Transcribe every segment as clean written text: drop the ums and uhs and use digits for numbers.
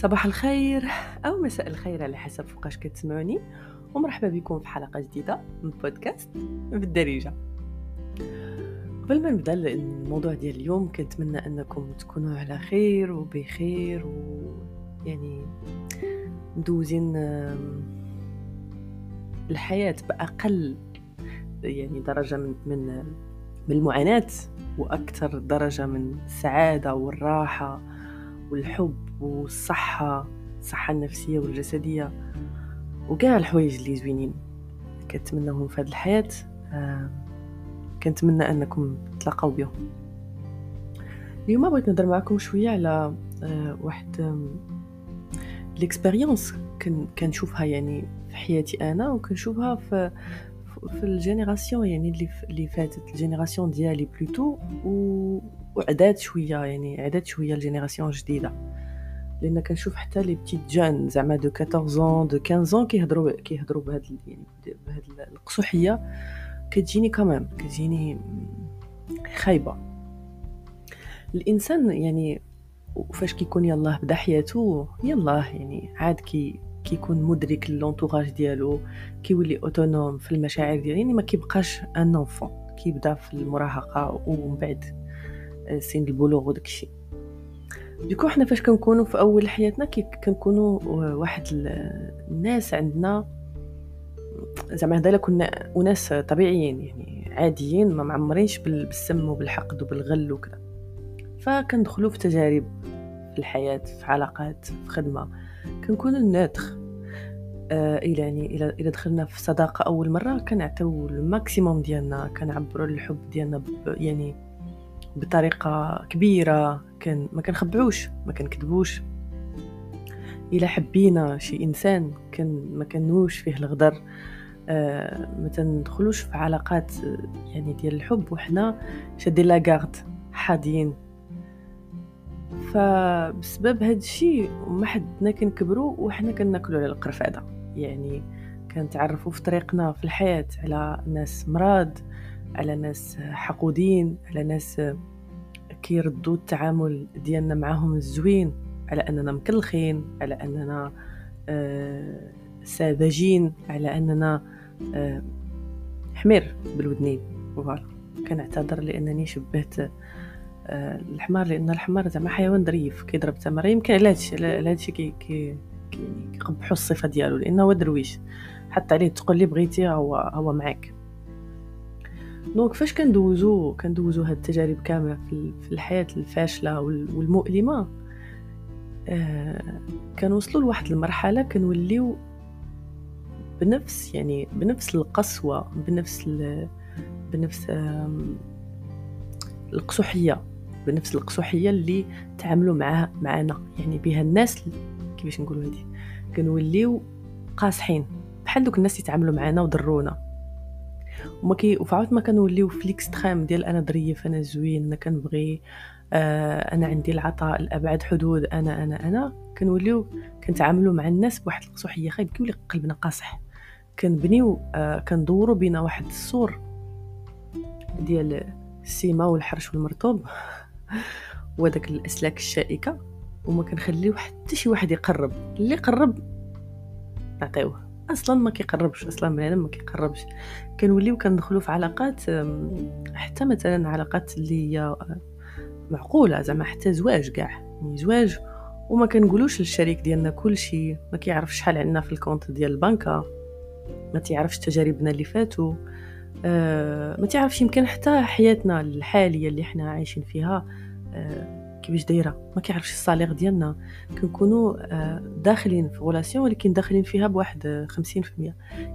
صباح الخير أو مساء الخير على حسب فوقاش كتسمعوني، ومرحبا بكم في حلقة جديدة من بودكاست بالدارجة. قبل ما نبدأ الموضوع ديال اليوم كنتمنى أنكم تكونوا على خير وبخير، ويعني ندوزين الحياة بأقل يعني درجة من المعاناة، وأكثر درجة من السعادة والراحة والحب والصحة النفسية والجسدية وكاع الحوايج اللي زوينين كنتمناهم في هذه الحياة. كنتمنى أنكم تلاقوا بهم. اليوم بغيت نهضر معكم شوية على واحد الإكسبيريونس كنشوفها يعني في حياتي أنا، وكنشوفها في الجينيراسيون يعني اللي فاتت، الجينيراسيون ديالي بلوتو، وعدات شوية الجينيراسيون الجديدة، لأن كنشوف حتى لي بتيت جان زعما دو 14 ans دو 15 ans كيهضروا بهذا يعني بهذه القصوحيه كتجيني خايبه. الانسان يعني فاش كيكون يلاه بدا حياته يلاه يعني عاد كيكون مدرك للانتوراج ديالو، كيولي اوتونوم في المشاعر ديالو، يعني ما كيبقاش ان انفون، كيبدا في المراهقه ومن بعد سن البلوغ وداكشي. ديكو حنا فاش كنكونوا في اول حياتنا كنكونوا واحد الناس عندنا زعما هذا كنا وناس طبيعيين يعني عاديين، ما معمرينش بالسم وبالحقد وبالغل وكذا، فكندخلوا في تجارب في الحياه، في علاقات، في خدمه، كنكونوا ناتخ الى دخلنا في صداقه اول مره كنعطيو الماكسيموم ديالنا، كنعبروا الحب ديالنا يعني بطريقه كبيره، ما كنخبعوش، ما كنكذبوش. الا حبينا شي انسان ما كنوش فيه الغدر، ما تندخلوش في علاقات يعني ديال الحب وحنا شادين لا غارد حادين. فبسبب هذا الشيء ما حدنا كنكبروا وحنا كناكلوا على القرفاده، يعني كنتعرفوا في طريقنا في الحياه على ناس مراد، على ناس حقودين، على ناس كيردوا التعامل ديالنا معهم الزوين على اننا مكلخين، على اننا ساذجين، على اننا حمير بالودنين. فوالا كنعتذر لانني شبهت الحمار، لان الحمار زعما حيوان ظريف كيضرب تمر، يمكن على هادشي كيقبحوا الصفه ديالو، لانه هو درويش، حط عليه تقول لي بغيتي هو معاك. دونك فاش كندوزو هاد التجارب كامله في الحياه الفاشله والمؤلمه، كنوصلوا لواحد المرحله كنوليو بنفس يعني بنفس القسوه، بنفس القسوحيه، بنفس القسوحيه اللي تعاملوا معنا يعني بها الناس، كيفاش نقولوا هادي، كنوليو قاصحين بحال دوك الناس يتعاملوا معنا وضرونا، وفعاوت ما كنوليو في ليكستريم ديال انا ظريف، انا زوين، انا كنبغي، انا عندي العطاء الابعد حدود، انا كنوليو كنتعاملوا مع الناس بواحد القسوحيه خايب، كيولي قلبنا قاصح، كنبنيو كندوروا بينا واحد الصور ديال السيما والحرش والمرطوب وداك الاسلاك الشائكه، وما كنخليو حتى شي واحد يقرب، اللي قرب نعطيوه، اصلا ما كيقربش، اصلا بنادم ما كيقربش. كنوليو كندخلوا في علاقات، حتى مثلا علاقات اللي هي معقوله زعما، حتى زواج كاع يعني زواج، وما كنقولوش للشريك ديالنا كلشي، ما كيعرفش شحال عندنا في الكونت ديال البنكه، ما تيعرفش تجاربنا اللي فاتوا، ما تيعرفش يمكن حتى حياتنا الحاليه اللي حنا عايشين فيها كيفاش دايره، ما كيعرفش الصالير ديالنا. كنكونوا داخلين في غولاسيون ولكن داخلين فيها بواحد 50%،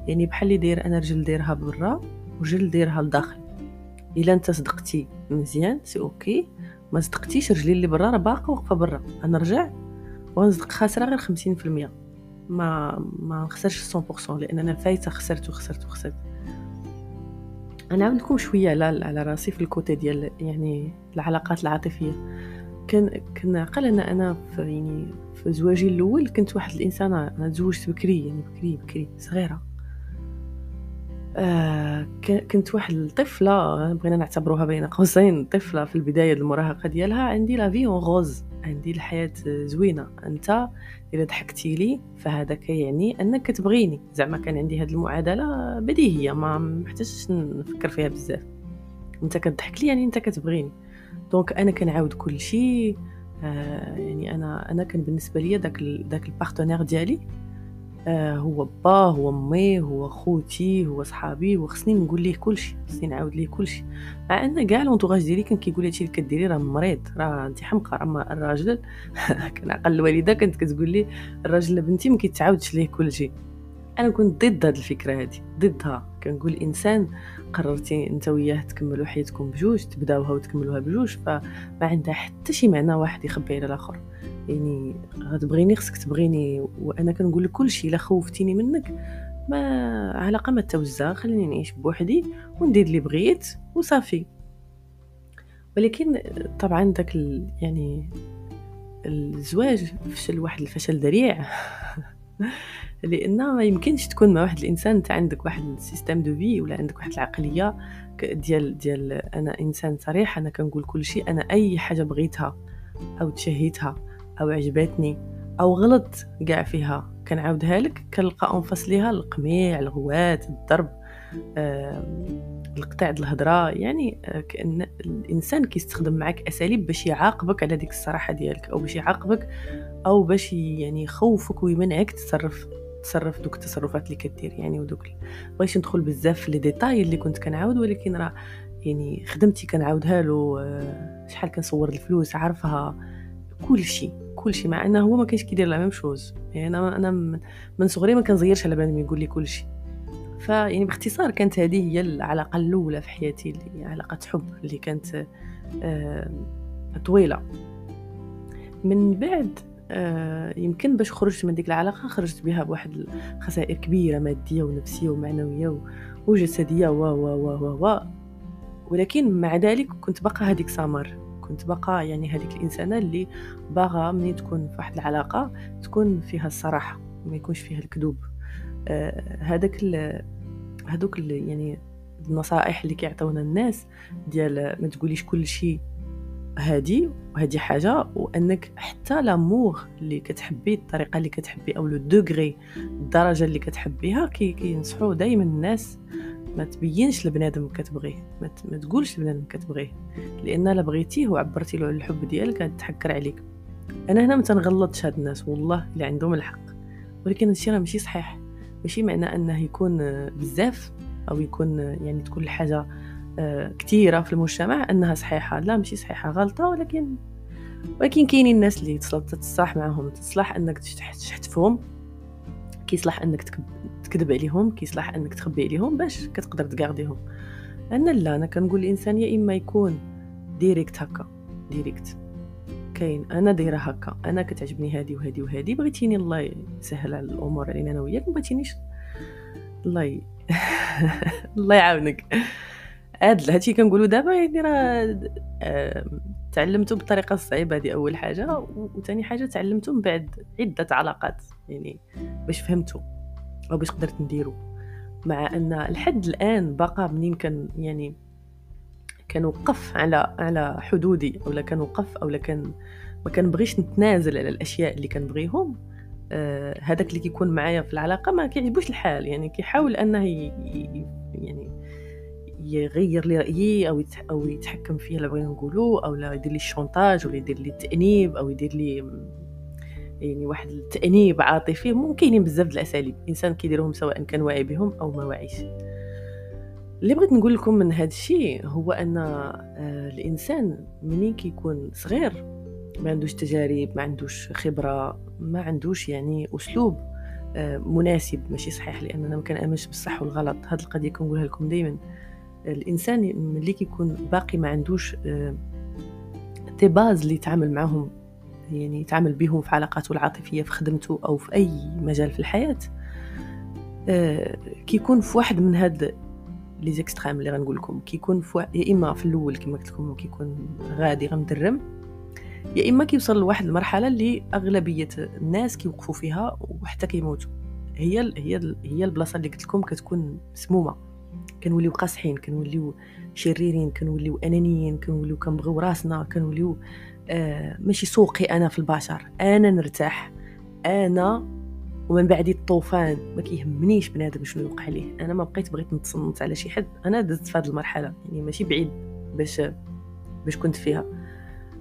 يعني بحال اللي داير انا رجل دايرها برا ورجل دايرها لداخل. الا انت صدقتي مزيان سي اوكي، ما صدقتيش رجلي اللي برا راه باقا واقفه برا، غنرجع ونصدق خاسره غير 50%، ما نخسرش 100%، لان انا فايته خسرت. انا عاودكم شويه على راسي في الكوتي ديال يعني العلاقات العاطفيه. كنعقل انا في زواجي الاول كنت واحد الانسانه، انا تزوجت بكري يعني بكري صغيره، كنت واحد الطفله بغينا نعتبروها بين قوسين طفله في البدايه المراهقه ديالها، عندي لا فيون غوز، عندي الحياه زوينه، انت الا ضحكتي لي فهذا كيعني انك كتبغيني، زعما كان عندي هذه المعادله بديهيه ما محتاجش نفكر فيها بزاف، انت كتضحك لي يعني انت كتبغيني. دونك انا كنعاود كل شيء، يعني انا كان بالنسبه لي داك البارتنير ديالي هو با، هو امي، هو خوتي، هو صحابي، وخصني نقول ليه كلشي، خصني نعاود ليه كلشي، مع ان كاع لونطوغاج ديالي كان كيقول لي هادشي اللي كديري راه مريض، راه انت حمقه. اما الراجل كان عقل الوالده كانت كتقول لي الراجل بنتي ما كيتعاودش ليه كلشي. انا كنت ضد هاد الفكره هادي، ضدها. كنقول الانسان قررتي انت وياه تكملوا حياتكم بجوج، تبداوها وتكملوها بجوج، فما عندها حتى شي معنى واحد يخبي على الاخر. يعني غتبغيني خصك تبغيني، وانا كنقول لك كلشي، الا خوفتيني منك ما علاقه ما توزع، خليني نعيش بوحدي وندير اللي بغيت وصافي. ولكن طبعا داك يعني الزواج فشل، واحد الفشل ذريع لانه ما يمكنش تكون مع واحد الانسان انت عندك واحد السيستم دو في، ولا عندك واحد العقليه ديال انا انسان صريح، انا كنقول كل شيء، انا اي حاجه بغيتها او تشهيتها او عجبتني او غلط كاع فيها كنعاودها لك، كنلقى انفصليها القميع، الغوات، الضرب، القطع د الهضره. يعني كان الانسان كيستخدم معك اساليب باش يعاقبك على ديك الصراحه ديالك، او باش يعاقبك، او باش يعني يخوفك ويمنعك تصرف دوك التصرفات اللي كدير. يعني ودوك بغيتش ندخل بزاف في لي ديتاي اللي كنت كنعاود، ولكن راه يعني خدمتي كنعاودها له، شحال كنصور الفلوس، عارفها كل شيء، مع انه هو ما كانش كيدير لا ميم شوز. يعني انا من صغري ما كنزيرش على بالي ما يقول لي كل شيء. فيعني باختصار كانت هذه هي العلاقه الاولى في حياتي، اللي علاقه حب، اللي كانت طويله. من بعد يمكن باش خرجت من ديك العلاقه، خرجت بها بواحد الخسائر كبيره ماديه ونفسيه ومعنويه وجسديه و ولكن مع ذلك كنت بقى هذيك سمر، كنت بقى يعني هذيك الانسانه اللي باغا مني تكون في واحد العلاقه تكون فيها الصراحه، ما يكونش فيها الكذوب. هذوك يعني النصائح اللي كيعطيونا الناس ديال ما تقوليش كل شيء، هادي حاجه، وانك حتى لامور اللي كتحبي، الطريقه اللي كتحبي، او لو دوغري، الدرجه اللي كتحبيها، كينصحوا دائما الناس ما تبينش لبنادم كتبغيه، ما تقولش لبنادم كتبغيه، لان الا بغيتيه وعبرتي له على الحب ديالك غتحكر عليك. انا هنا ما تنغلطش هاد الناس، والله اللي عندهم الحق، ولكن هادشي راه ماشي صحيح. ماشي معنى انه يكون بزاف او يكون يعني تكون الحاجه كثيره في المجتمع انها صحيحه، لا ماشي صحيحه، غلطه. ولكن كاينين الناس اللي تتصالح معهم، تصلح انك تحتفهم، كيصلح انك تكذب عليهم، كيصلح انك تخبي عليهم باش كتقدر تكارديهم. انا كنقول الانسان يا اما يكون ديريكت كاين، انا دايره هكا، انا كتعجبني هذه وهذه وهذه، بغيتيني الله يسهل على الامور علينا انا وياك، ما بغيتينيش الله يعاونك. هادشي كنقولوا دابا يعني راه تعلمته بالطريقه الصعيبه، هذه اول حاجه، وثاني حاجه تعلمته من بعد عده علاقات، يعني باش فهمته او باش قدرت نديره. مع ان لحد الان باقا منين كان يعني كنوقف على حدودي، اولا كنوقف، اولا كان ما كنبغيش نتنازل على الاشياء اللي كنبغيهم، هذاك اللي كيكون معايا في العلاقه ما كيعجبوش الحال، يعني كيحاول انه يعني يغير لي رايي او يتحكم فيه اللي بغينا نقولوه، او لا يدير لي الشونطاج، ولا يدير لي التانيب، او يدير لي يعني واحد التانيب عاطفي. ممكنين بزاف د الاساليب الانسان كيديرهم سواء كان واعي بهم او ما واعيش. اللي بغيت نقول لكم من هذا الشيء هو ان الانسان منين كيكون صغير ما عندوش تجارب، ما عندوش خبره، ما عندوش يعني اسلوب مناسب، ماشي صحيح، لان انا ما كنامنش بالصح والغلط. هذه القضيه كنقولها لكم دائما، الانسان ملي كيكون باقي ما عندوش تي باز اللي يتعامل معهم، يعني يتعامل بهم في علاقاته العاطفيه، في خدمته، او في اي مجال في الحياه، كيكون في واحد من هاد لي زيكستريم اللي غنقول لكم. كيكون يا اما في الاول كما قلت لكم كيكون غادي غمدرم، يا اما كيوصل لواحد المرحله اللي اغلبيه الناس كيوقفوا فيها وحتى كيموتوا. هي البلاصه اللي قلت لكم كتكون مسمومه، كنوليو قاصحين، كنوليو شريرين، كنوليو انانيين، كنوليو كنبغيو راسنا، كنوليو ماشي سوقي انا في البشر، انا نرتاح انا ومن بعدي الطوفان، ما كيهمنيش بنادم شنو يوقع ليه. انا ما بقيت بغيت نتصنت على شي حد، انا دزت في هذه المرحله يعني ماشي بعيد باش كنت فيها.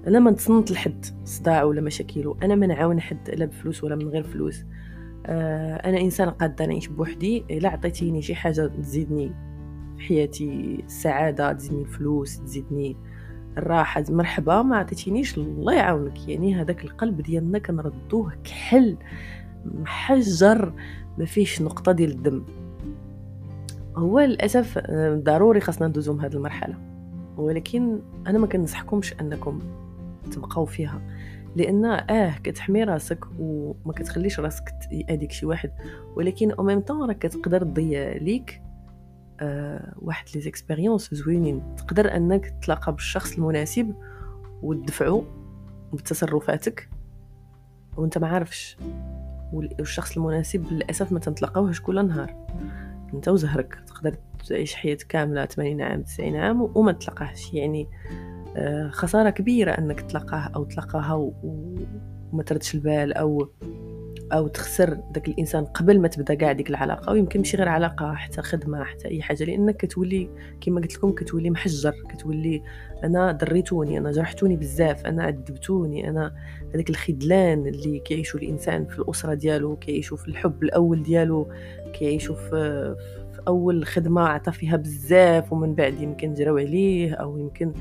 انا ما نتصنت لحد صداع ولا مشاكل، انا ما نعاون حد لا بفلوس ولا من غير فلوس. انا انسان قادر نعيش بوحدي. الا عطيتيني شي حاجه تزيدني في حياتي السعاده، تزيدني الفلوس، تزيدني الراحه، مرحبا. ما عطيتينيش الله يعاونك. يعني هذاك القلب ديالنا كنردوه كحل محجر، ما فيش نقطه ديال الدم. هو للاسف ضروري خاصنا ندوزو بهذه المرحله، ولكن انا ما كننصحكمش انكم تبقاو فيها، لان كتحمي راسك وما كتخليش راسك يأذيك شي واحد، ولكن او ميم طون راك تقدر تضيع ليك واحد لي زيكسبيريونس زوينين. تقدر انك تلاقى بالشخص المناسب وتدفعو بتصرفاتك وانت ما عارفش، والشخص المناسب للاسف ما تنتلاقاوهش كل نهار. انت وزهرك تقدر تعيش حياتك كامله 80 عام 90 عام وما تلاقاهش، يعني خساره كبيره انك تلاقاه او تلاقاها وما تردش البال او تخسر داك الانسان قبل ما تبدا كاع ديك العلاقه. ويمكن ماشي غير علاقه، حتى خدمه، حتى اي حاجه، لانك كتولي كما قلت لكم كتولي محجر، كتولي انا ضريتوني، انا جرحتوني بزاف، انا عذبتوني، انا هذاك الخذلان اللي كيعيشوا الانسان في الاسره ديالو، كيعيشوا في الحب الاول ديالو، كيعيشوا في اول خدمه عطا فيها بزاف ومن بعد يمكن جراو عليه، او يمكن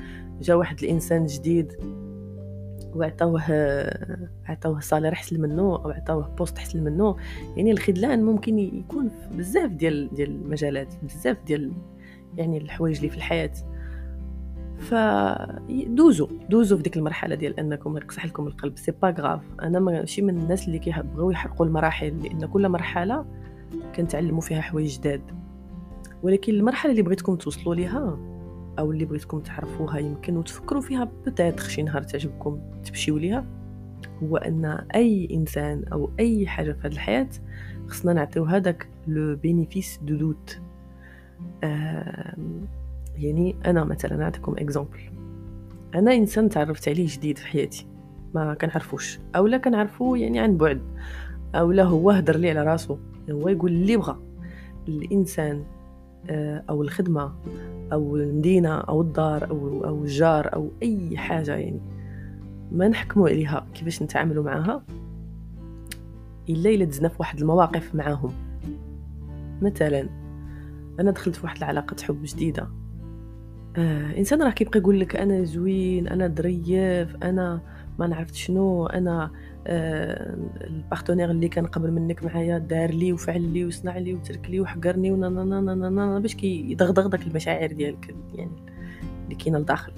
جا واحد الانسان جديد وعطاوه صالير حسن منه، او عطاوه بوست حسن منه. يعني الخذلان ممكن يكون بزاف ديال المجالات، بزاف ديال يعني الحوايج اللي في الحياه. فدوزوا في ديك المرحله ديال انكم يقصح لكم القلب، سي با غراف. انا ماشي من الناس اللي كيبغيو يحرقوا المراحل، لان كل مرحله كنتعلموا فيها حوايج جداد، ولكن المرحله اللي بغيتكم توصلوا ليها او اللي بغيتكم تعرفوها يمكن وتفكروا فيها بتاتر شي نهار تعجبكم تمشيو ليها، هو ان اي انسان او اي حاجه في هذه الحياه خصنا نعطيو هذاك لو بينيفيس دو دوت. يعني انا مثلا نعطيكم اكزامبل، انا انسان تعرفت عليه جديد في حياتي، ما كنعرفوش او لا كنعرفو يعني عن بعد، او لا هو هضر لي على راسو، هو يقول لي بغا الانسان او الخدمه او المدينه او الدار او الجار او اي حاجه، يعني ما نحكموا عليها كيفاش نتعاملوا معها الا دزنا في واحد المواقف معاهم. مثلا انا دخلت في واحد العلاقه حب جديده، انسان راه كيبقى يقول لك انا زوين، انا ظريف، انا ما نعرفت شنو، انا البارتنير اللي كان قبل منك معايا دار لي وفعل لي وصنع لي وترك لي وحقرني ونانا باش كيدغدغ داك المشاعر ديالك يعني اللي كاينه لداخل.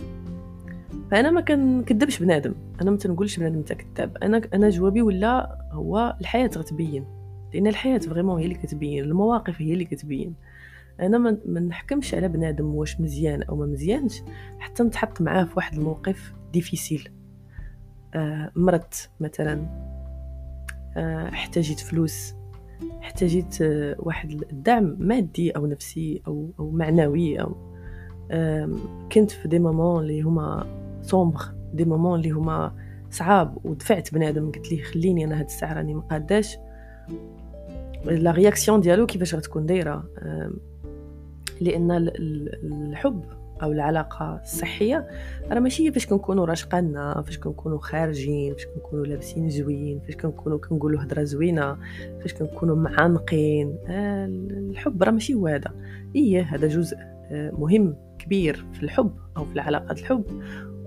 فانا ما كنكذبش بنادم، انا ما تنقولش بنادم انت كذاب. انا جوابي ولا هو الحياه غتبين، لان الحياه فريمون هي اللي كتبين، المواقف هي اللي كتبين. انا ما نحكمش على بنادم واش مزيان او ما مزيانش حتى نتحط معاه في واحد الموقف ديفيسيل. مرت مثلا، احتاجت فلوس، احتاجت واحد الدعم مادي او نفسي او معنوي، او كنت في دي مومون اللي هما صومبر، دي مومون اللي هما صعاب، ودفعت بنادم قلت ليه خليني انا هاد الساعه راني ما قاداش. لا رياكسيون ديالو كيفاش غتكون دايره؟ لان الحب او العلاقه الصحيه راه ماشي فاش كنكونوا راشقانا، فاش كنكونوا خارجين، فاش كنكونوا لابسين زوين، فاش كنكونوا كنقولوا هضره زوينه، فاش كنكونوا معانقين. الحب راه ماشي هو هذا. ايه هذا جزء مهم كبير في الحب او في العلاقه الحب،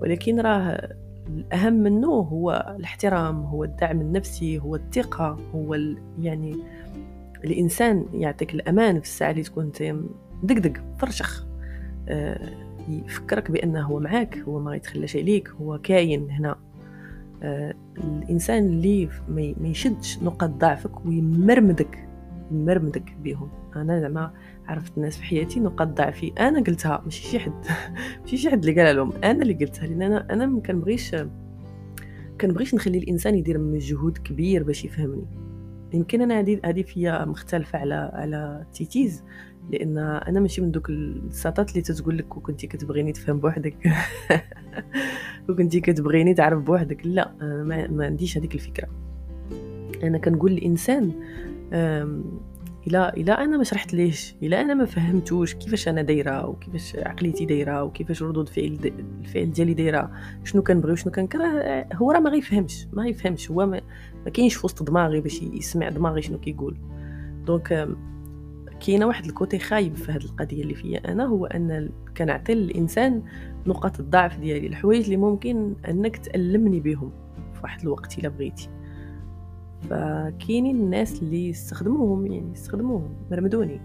ولكن راه الاهم منه هو الاحترام، هو الدعم النفسي، هو الثقه، هو يعني الانسان يعطيك الامان في الساعه اللي تكون دقدق فرشخ، يفكرك بأنه هو معاك، هو ما يتخلاش عليك، هو كاين هنا. الإنسان اللي ما يشدش نقاط ضعفك ويمرمدك بهم. أنا زعما عرفت الناس في حياتي نقاط ضعفي أنا قلتها، ماشي شي حد اللي قال لهم، أنا اللي قلتها، لأن أنا ما كنبغيش نخلي الإنسان يدير مجهود كبير باش يفهمني. يمكن أنا هذه فيها مختلفة على تيتيز، لان انا ماشي من دوك الساطات اللي تتقول لك وكنتي كتبغيني تفهم بوحدك وكنتي كتبغيني تعرف بوحدك. لا ما عنديش هذيك الفكره. انا كنقول للانسان الا انا ما شرحت ليش، الا انا ما فهمتوش كيفاش انا دايره وكيفاش عقليتي دايره وكيفاش ردود الفعل ديالي دايره، شنو كنبغي وشنو كنكره، هو راه ما غيفهمش هو ما كاينش في وسط دماغي باش يسمع دماغي شنو كيقول. دونك كاينه واحد الكوتي خايب في هذه القضيه اللي فيها انا، هو ان كنعطي للانسان نقط الضعف ديالي، الحوايج اللي ممكن انك تألمني بهم في واحد الوقت الا بغيتي. فكاينين الناس اللي استخدموهم مرمدوني.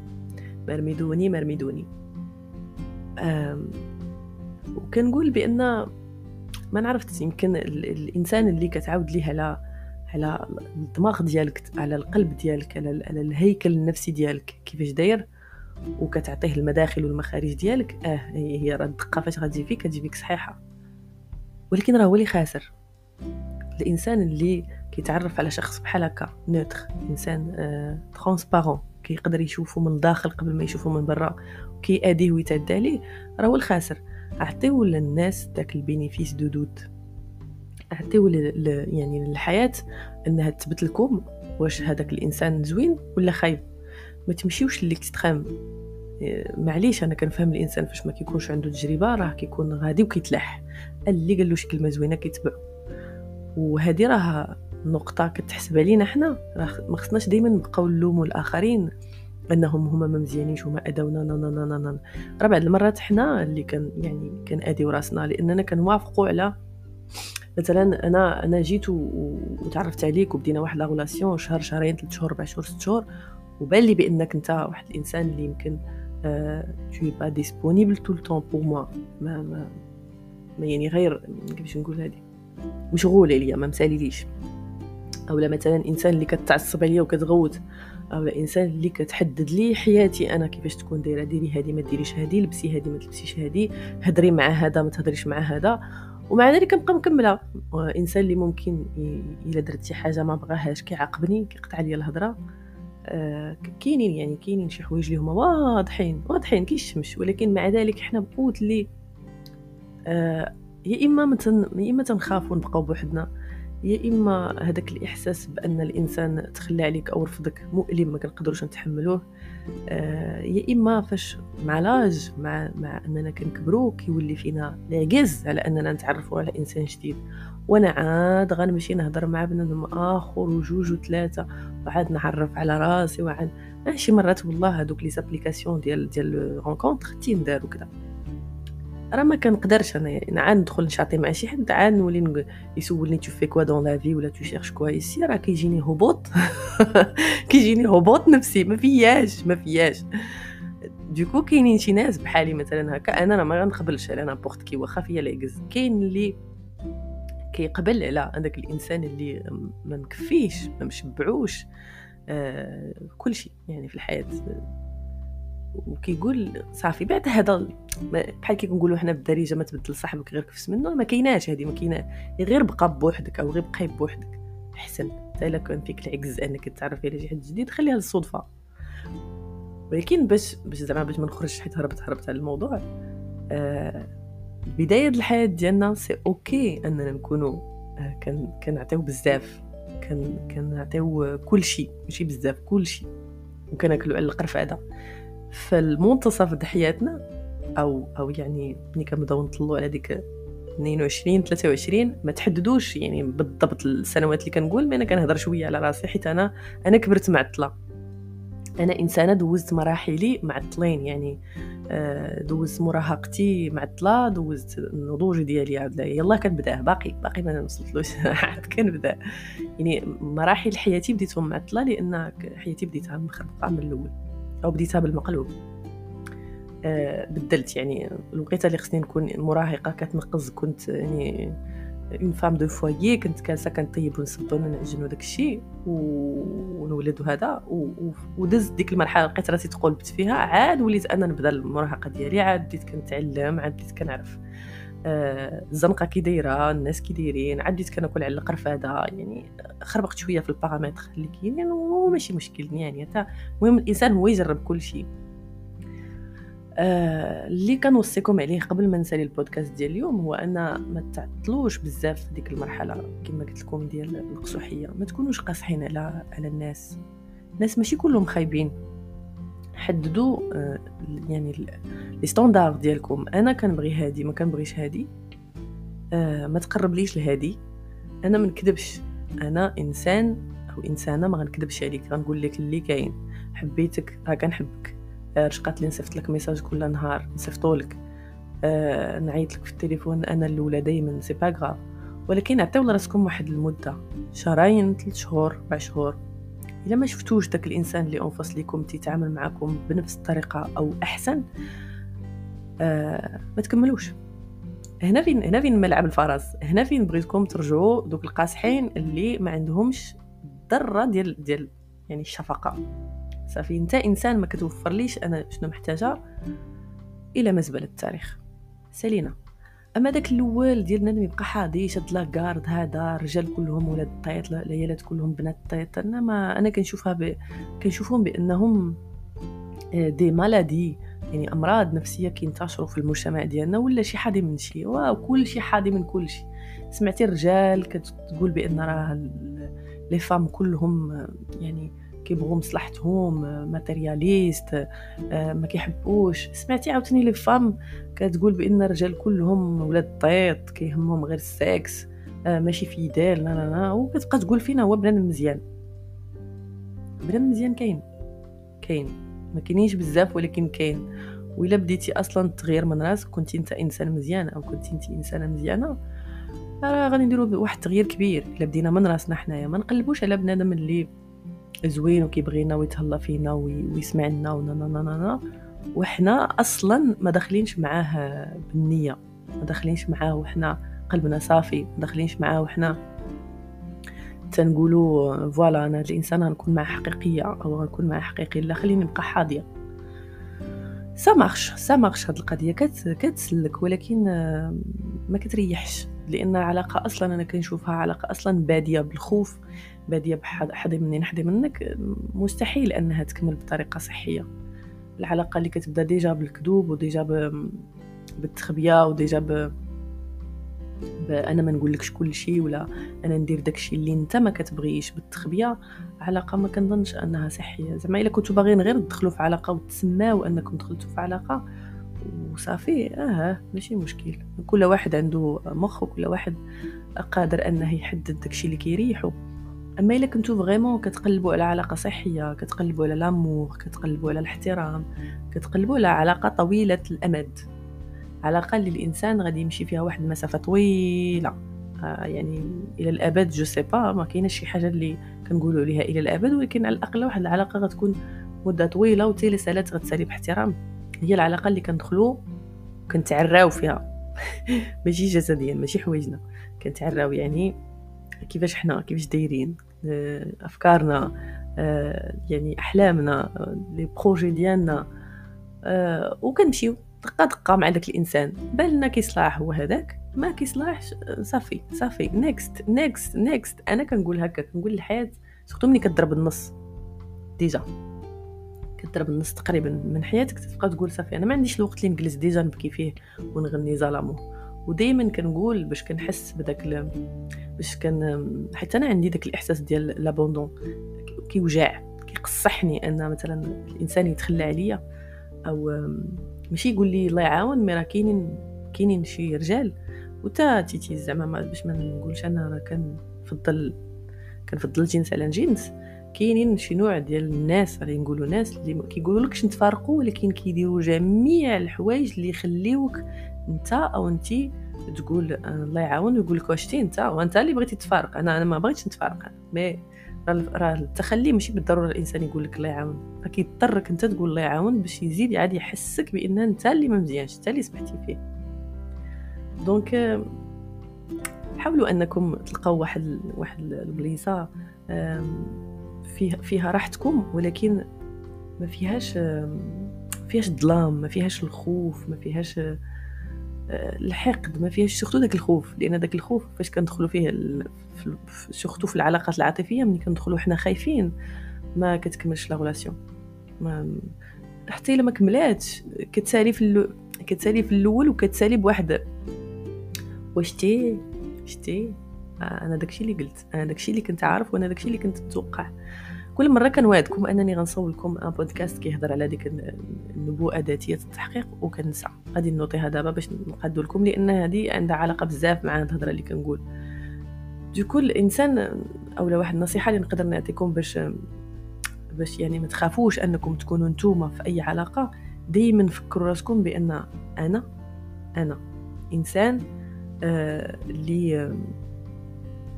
وكنقول بان ما نعرفت، يمكن الانسان اللي كتعود ليه على الدماغ ديالك، على القلب ديالك، على الهيكل النفسي ديالك كيفاش داير، وكتعطيه المداخل والمخارج ديالك، هي راه الدقه فاش غتجي فيك صحيحه. ولكن راه هو اللي خاسر الانسان اللي كيتعرف على شخص بحال هكا نوتر، انسان ترانسبارون كيقدر يشوفه من الداخل قبل ما يشوفه من برا، وكياديه ويتعدى عليه، راه هو الخاسر. اعطيو للناس داك البينيفيس دو دوت، اعطيو يعني للحياه انها تثبت لكم واش هذاك الانسان زوين ولا خايب. ما تمشيوش للاكستريم. معليش انا كنفهم الانسان فاش ما كيكونش عنده تجربه راه كيكون غادي وكيتلح، اللي قال له شي كلمه زوينه كيتبع. وهذه راه نقطه كتحسب علينا حنا، راه ما خصناش دائما نبقاو نلوموا الاخرين انهم هما ما مزيانينش وما اداونا. راه بعض المرات حنا اللي كناديو راسنا، لاننا كنوافقوا على مثلا انا جيت وتعرفت عليك وبدينا واحد لا ريلاسيون شهر شهرين 3 شهور 4 شهور 6 شهور، وبان لي بانك انت واحد الانسان اللي يمكن تو با ديسپونيبل طول طون بور موا، ما يعني غير كيفاش نقول هذه مشغول عليا، ما مساليليش. اولا مثلا انسان اللي كتعصب عليا وكتغوت، اولا انسان اللي كتحدد لي حياتي انا كيفاش تكون دايره، ديري هذه ما ديريش هذه، لبسي هذه ما تلبسيش هذه، هضري مع هذا ما تهضريش مع هذا، ومع ذلك كنبقى مكمله. انسان اللي ممكن الا درت شي حاجه ما بغاهاش كيعاقبني، كيقطع لي الهضره. كاينين شي حوايج اللي هما واضحين كيشمش، ولكن مع ذلك حنا بقوت اللي يا اما تنخافوا نبقاو بوحدنا، يا اما هذاك الاحساس بان الانسان تخلى عليك او رفضك مؤلم ما كنقدروش نتحملوه، يا اما فاش مع لاج مع اننا كنكبروا كيولي فينا العجز على اننا نتعرفوا على انسان جديد، وانا عاد غنمشي نهضر مع بنادم اخر وجوج وثلاثه وعاد نعرف على راسي، وعاد شي مرات والله هذوك لي ابليكاسيون ديال رونكونتر تيم داروا كذا، راه ما كنقدرش انا يعني عاد ندخل نشاطي مع شي حد، عاد نولي يسولني تو في كوا دون لا في ولا تو شيرش كوا ايسي، راه كيجيني هبوط كيجيني هبوط نفسي ما فياش دوكو كاينين شي ناس بحالي مثلا هكا، انا ما غنقبلش على نابورت كي، واخا فيا لاكز. كاين اللي كيقبل على هذاك الانسان اللي ما مكفيش ما مشبعوش كل شيء يعني في الحياه، وكيقول صافي بعد هذا، بحال كنقولوا حنا بالدارجه ما تبدل صاحبك غير كفس منه، ما كايناش هذه، ما كاينه غير بقى بوحدك او غير بقى بوحدك احسن. حتى الا كان فيك العجز انك تتعرف على شي حد جديد خليها للصدفه، ولكن باش زعما باش ما نخرجش حيت هربت على الموضوع. بدايه الحياه ديالنا سي اوكي اننا نكونوا كنعطيو بزاف، كنعطيو كلشي ماشي بزاف كلشي، وكناكلوا على القرفاده. فالمنتصف د حياتنا او يعني ملي كنبداو نطلعوا على ديك 22 23 ما تحددوش يعني بالضبط السنوات اللي كنقول، ما انا كنهضر شويه على راسي حيت انا كبرت معطله، انا انسانه دوزت مراحلي معطلين، يعني دوزت مراهقتي معطله، دوزت النضوج ديالي عاد يلاه كنبدا باقي ما وصلتلوش عاد كنبدا، يعني مراحل حياتي بديتهم معطله لان حياتي بديتها مخربقه من الاول او بديتها بالمقلوب. بدلت يعني الوقيته اللي خصني نكون مراهقه كتنقز، كنت يعني اون فام دو فويي، كنت كنطيب ونصبن ونعجن وداك الشيء ونولد وهذا، ودزت ديك المرحله لقيت راسي تقلبت فيها، عاد وليت انا نبدا المراهقه ديالي، عاد بديت كنتعلم، عاد بديت كنعرف الزنقه كي دايره، الناس كي دايرين، عاد بديت كناكل على القرفاده، يعني خربقت شويه في البارامتر اللي كاينين، وماشي مشكل يعني. حتى المهم الانسان هو يجرب كل شيء، اللي كنوصيكم عليه قبل ما نسالي البودكاست ديال اليوم هو ان ما تعطلوش بزاف ديك المرحله كما قلت لكم ديال القصوحيه. ما تكونوش قاصحين على الناس ماشي كلهم خايبين. حددوا يعني لي ستاندارد ديالكم. انا كنبغي هادي ما كنبغيش هادي، ما تقرب ليش لهادي، انا ما نكذبش، انا انسان او انسانه ما غنكذبش عليك، غنقول لك اللي كاين. حبيتك راه كنحبك، رشقات لي نصيفط لك ميساج كل نهار نصيفطو لك، نعيط لك في التليفون انا الاولى دائما، سي با غاف. ولكن عطيو لراسكم واحد المده، شهرين، 3 شهور، 4 شهور، الا ما شفتوش داك الانسان اللي انفص ليكم تيتعامل معكم بنفس الطريقه او احسن، ما تكملوش. هنا فين ملعب الفرس، هنا فين بغيتكم ترجعوا دوك القاصحين اللي ما عندهمش ذره ديال يعني الشفقه. صافي انت انسان ما كتوفر ليش انا شنو محتاجه الى مزبله التاريخ سالينا. اما داك الاول ديالنا اللي يبقى حاضي شاد لا غارد، هذا رجال كلهم ولاد الطيط، ليالات كلهم بنات الطيط، انا كنشوفهم بانهم دي مالادي، يعني امراض نفسيه كينتشروا في المجتمع ديالنا، ولا شي حادي من شي، وكل شي حادي من كل شي. سمعتي الرجال كتقول بان راه لي فام كلهم يعني كيبغوا مصلحتهم، ماتيرياليست، ما كيحبوش. سمعتي عاوتاني لي فام كتقول بان الرجال كلهم ولاد الطيط، كيهمهم غير السكس، ماشي فيدال، لا لا لا. وكتبقى تقول فينا هو بنادم مزيان، بنادم مزيان كاين ما كاينينش بزاف ولكن كاين. وإلا بديتي اصلا تغير من راسك، كنتي انت انسان مزيان او كنتي انت انسانه مزيانه، راه غادي نديروا واحد التغيير كبير. الا بدينا من راسنا حنايا، ما نقلبوش على بنادم اللي زوين وكيبغينا ويتهلا فينا ويسمع لنا ونانانانا، وحنا اصلا ما داخلينش معاه بالنيه، ما داخلينش معاه وحنا قلبنا صافي، ما داخلينش معاه وحنا تنقولوا فوالا انا الانسان غنكون معاه حقيقيه او غنكون معاه حقيقي. لا، خليني نبقى حاضيه. سامارش هاد القضيه كتسلك، ولكن ما كتريحش، لان العلاقه اصلا انا كنشوفها علاقه اصلا باديه بالخوف، باديه بحد مني نحدي منك. مستحيل انها تكمل بطريقه صحيه. العلاقه اللي كتبدا ديجا بالكذوب وديجا بالتخبيه وديجا انا ما نقولكش كل شيء، ولا انا ندير داكشي اللي انت ما كتبغيش، بالتخبيه، علاقه ما كنظنش انها صحيه. زعما الا كنتو باغيين غير تدخلوا في علاقه وتسماو انكم دخلتوا في علاقه وصافي، ماشي مشكل. كل واحد عنده مخ وكل واحد قادر انه يحدد داكشي اللي كيريحو. اما الا كنتو فريمون كتقلبوا على علاقه صحيه، كتقلبوا على لامور، كتقلبوا على الاحترام، كتقلبوا على علاقه طويله الامد، علاقه اللي الانسان غادي يمشي فيها واحد المسافه طويله، يعني الى الابد. جو سي با، ما كايناش شي حاجه اللي كنقولوا ليها الى الابد، ولكن على الاقل واحد العلاقه غتكون مده طويله وتيلسالات غتسالي باحترام. هي العلاقه اللي كندخلوا كنتعراو فيها ماشي جسديا، ماشي حوايجنا، كنتعراو يعني كيفاش حنا، كيفاش دايرين، افكارنا، يعني احلامنا، لي بروجي ديالنا، وكنمشيو دقه دقه مع داك الانسان. بالنا كيصلاح هو هذاك، ما كيصلاحش صافي نيكست. انا كنقول هكا، كنقول الحياه سختو ملي كتضرب النص، ديجا كتضرب النص تقريبا من حياتك، تبقى تقول صافي انا ما عنديش الوقت اللي نجلس ديجا نبكي فيه ونغني زالامو. ودائما كنقول باش كنحس بداك حتى انا عندي داك الاحساس ديال لابوندون، كيوجع، كيقصحني ان مثلا الانسان يتخلى عليا، او ماشي يقول لي الله يعاون، مي راه كاينين شي رجال وتا تيتي زعما، باش ما نقولش انا راه كنفضل الجنس على الجنس. كاينين شي نوع ديال الناس، غادي نقولوا ناس اللي كيقولوا لكش نتفارقوا، ولكن كيديروا جميع الحوايج اللي يخليوك انت او انتي تقول الله يعاون، ويقول لك واشتي انت وانت اللي بغيتي تفارق. انا ما بغيتش نتفارق، مي راه التخلي ماشي بالضروره الانسان يقول لك الله يعاون، راه كيضطرك انت تقول الله يعاون باش يزيد عاد يحسك بان انت اللي ما مزيانش، انت اللي سمحتي فيه. دونك حاولوا انكم تلقاو واحد البليصه فيها راحتكم، ولكن ما فيهاش الظلام، ما فيهاش الخوف، ما فيهاش الحقد، ما فيهاش سورتو داك الخوف. لان داك الخوف فاش كندخلوا فيه سورتو في العلاقات العاطفيه، ملي كندخلوا حنا خايفين ما كتكملش لا غولاسيون، حتى الا ما كملاتش كتسالي كتسالي في الاول وكتسالي بواحد شتي انا داكشي اللي قلت، انا داكشي اللي كنت عارف، وانا داكشي اللي كنت متوقع. كل مره كنوعدكم انني غنصور لكم ان بودكاست كيهضر على ديك النبوءه ذاتيه التحقيق وكنسى. غادي نوطيها دابا باش نقادو لكم، لان هذه عندها علاقه بزاف مع الهضره اللي كنقول. دوكو الانسان اولا واحد النصيحه اللي نقدر نعطيكم باش يعني ما تخافوش انكم تكونوا نتوما في اي علاقه، دائما فكروا راسكم بان انا انسان اللي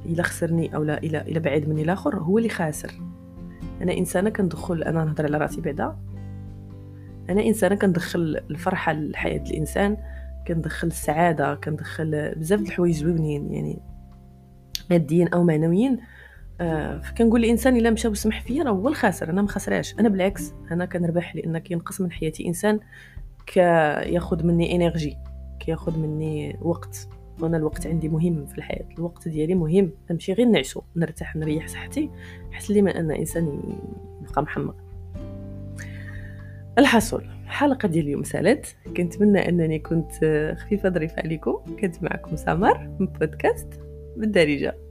الا خسرني او لا الا بعيد مني الاخر هو اللي خاسر. انا انسانه كندخل، انا نهضر على راسي بعدا، انا انسانه كندخل الفرحه لحياه الانسان، كندخل السعاده، كندخل بزاف د الحوايج زوينين يعني ماديين او معنويين. فكنقول الانسان الا مشى وسمح فيا راه هو الخاسر، انا ما خسراش، انا بالعكس انا كنربح، لان كينقص من حياتي انسان كياخذ مني انرجي، كياخذ مني وقت، وانا الوقت عندي مهم في الحياه، الوقت ديالي مهم. نمشي غير نعيشو، نرتاح، نريح صحتي، حس لي من ان انسان يبقى محمق. الحصول الحلقه ديال اليوم سالت، كنتمنى انني كنت خفيفه ظريفه عليكم. كنت معكم سمر من بودكاست بالدارجه.